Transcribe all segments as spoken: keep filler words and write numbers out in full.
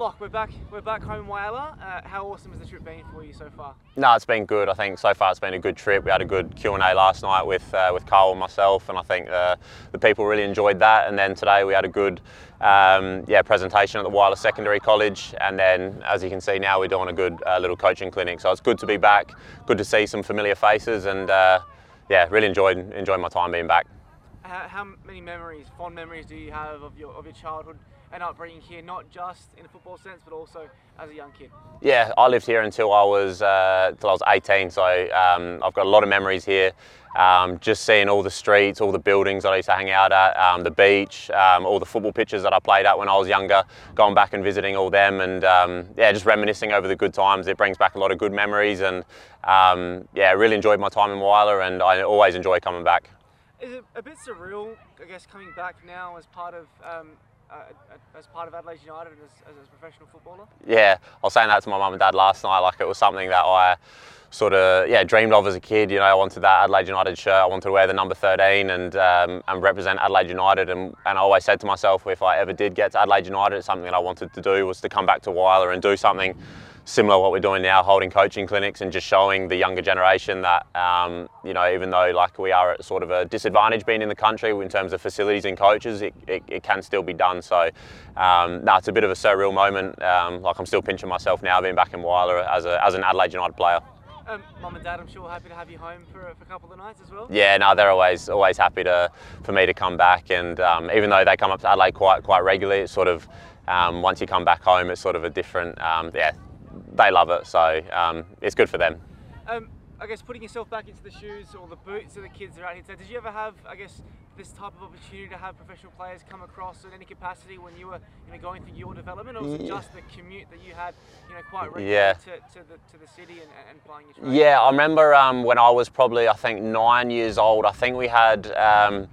Lock, we're back. We're back home, Whyalla. Uh, how awesome has the trip been for you so far? No, it's been good. I think so far it's been a good trip. We had a good Q and A last night with uh, with Carl and myself, and I think uh, the people really enjoyed that. And then today we had a good um, yeah presentation at the Whyalla Secondary College. And then, as you can see now, we're doing a good uh, little coaching clinic. So it's good to be back. Good to see some familiar faces, and uh, yeah, really enjoyed enjoyed my time being back. How, how many memories, fond memories, do you have of your of your childhood and upbringing here, not just in a football sense, but also as a young kid? Yeah, I lived here until I was uh, till I was eighteen, so um, I've got a lot of memories here. Um, just seeing all the streets, all the buildings that I used to hang out at, um, the beach, um, all the football pitches that I played at when I was younger, going back and visiting all them, and um, yeah, just reminiscing over the good times. It brings back a lot of good memories, and um, yeah, I really enjoyed my time in Whyalla, and I always enjoy coming back. Is it a bit surreal, I guess, coming back now as part of um, uh, as part of Adelaide United as, as a professional footballer? Yeah, I was saying that to my mum and dad last night. Like, it was something that I sort of yeah dreamed of as a kid. You know, I wanted that Adelaide United shirt. I wanted to wear the number thirteen and um, and represent Adelaide United. And, and I always said to myself, if I ever did get to Adelaide United, it's something that I wanted to do was to come back to Whyalla and do something similar to what we're doing now, holding coaching clinics and just showing the younger generation that, um, you know, even though like we are at sort of a disadvantage being in the country in terms of facilities and coaches, it, it, it can still be done. So, um, no, it's a bit of a surreal moment. Um, like, I'm still pinching myself now being back in Whyalla as, a, as an Adelaide United player. Um, Mum and Dad, I'm sure, happy to have you home for, for a couple of nights as well. Yeah, no, they're always always happy to for me to come back, and um, even though they come up to Adelaide quite quite regularly, it's sort of um, once you come back home, it's sort of a different, um, yeah, they love it, so um, it's good for them. Um, I guess putting yourself back into the shoes or the boots of the kids around here, did you ever have, I guess, this type of opportunity to have professional players come across in any capacity when you were you know, going through your development, or was it yeah. just the commute that you had, you know, quite regularly yeah. to, to, the, to the city and, and playing your trade? Yeah, I remember um, when I was probably, I think, nine years old, I think we had um,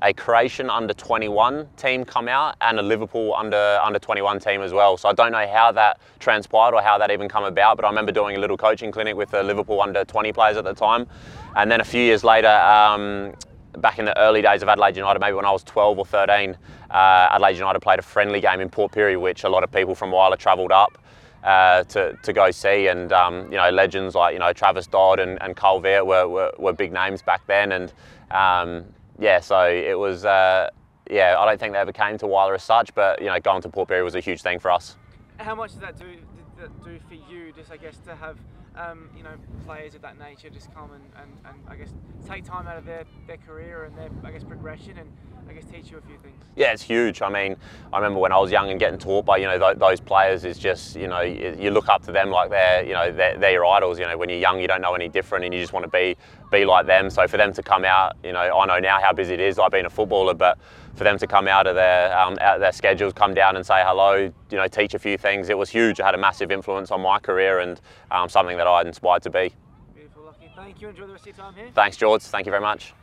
a Croatian under twenty-one team come out and a Liverpool under under twenty-one team as well. So I don't know how that transpired or how that even come about, but I remember doing a little coaching clinic with the Liverpool under twenty players at the time. And then a few years later, um, back in the early days of Adelaide United, maybe when I was twelve or thirteen, uh, Adelaide United played a friendly game in Port Pirie, which a lot of people from Whyalla travelled up uh, to, to go see. And, um, you know, legends like, you know, Travis Dodd and, and Carl Veer were, were, were big names back then. And, um, yeah, so it was, uh, yeah, I don't think they ever came to Whyalla as such, but, you know, going to Portbury was a huge thing for us. How much does that do, did that do for you, just, I guess, to have, um, you know, players of that nature just come and, and, and I guess, take time out of their, their career and their, I guess, progression and, I guess, teach you a few things? Yeah, it's huge. I mean, I remember when I was young and getting taught by, you know, th those players is just, you know, you look up to them like they're, you know, they're, they're your idols. You know, when you're young, you don't know any different and you just want to be be like them. So for them to come out, you know, I know now how busy it is, like being a footballer, but for them to come out of their, um, out of their schedules, come down and say hello, you know, teach a few things, it was huge. It had a massive influence on my career and um, something that I was inspired to be. Beautiful, Lachie. Thank you. Enjoy the rest of your time here. Thanks, George. Thank you very much.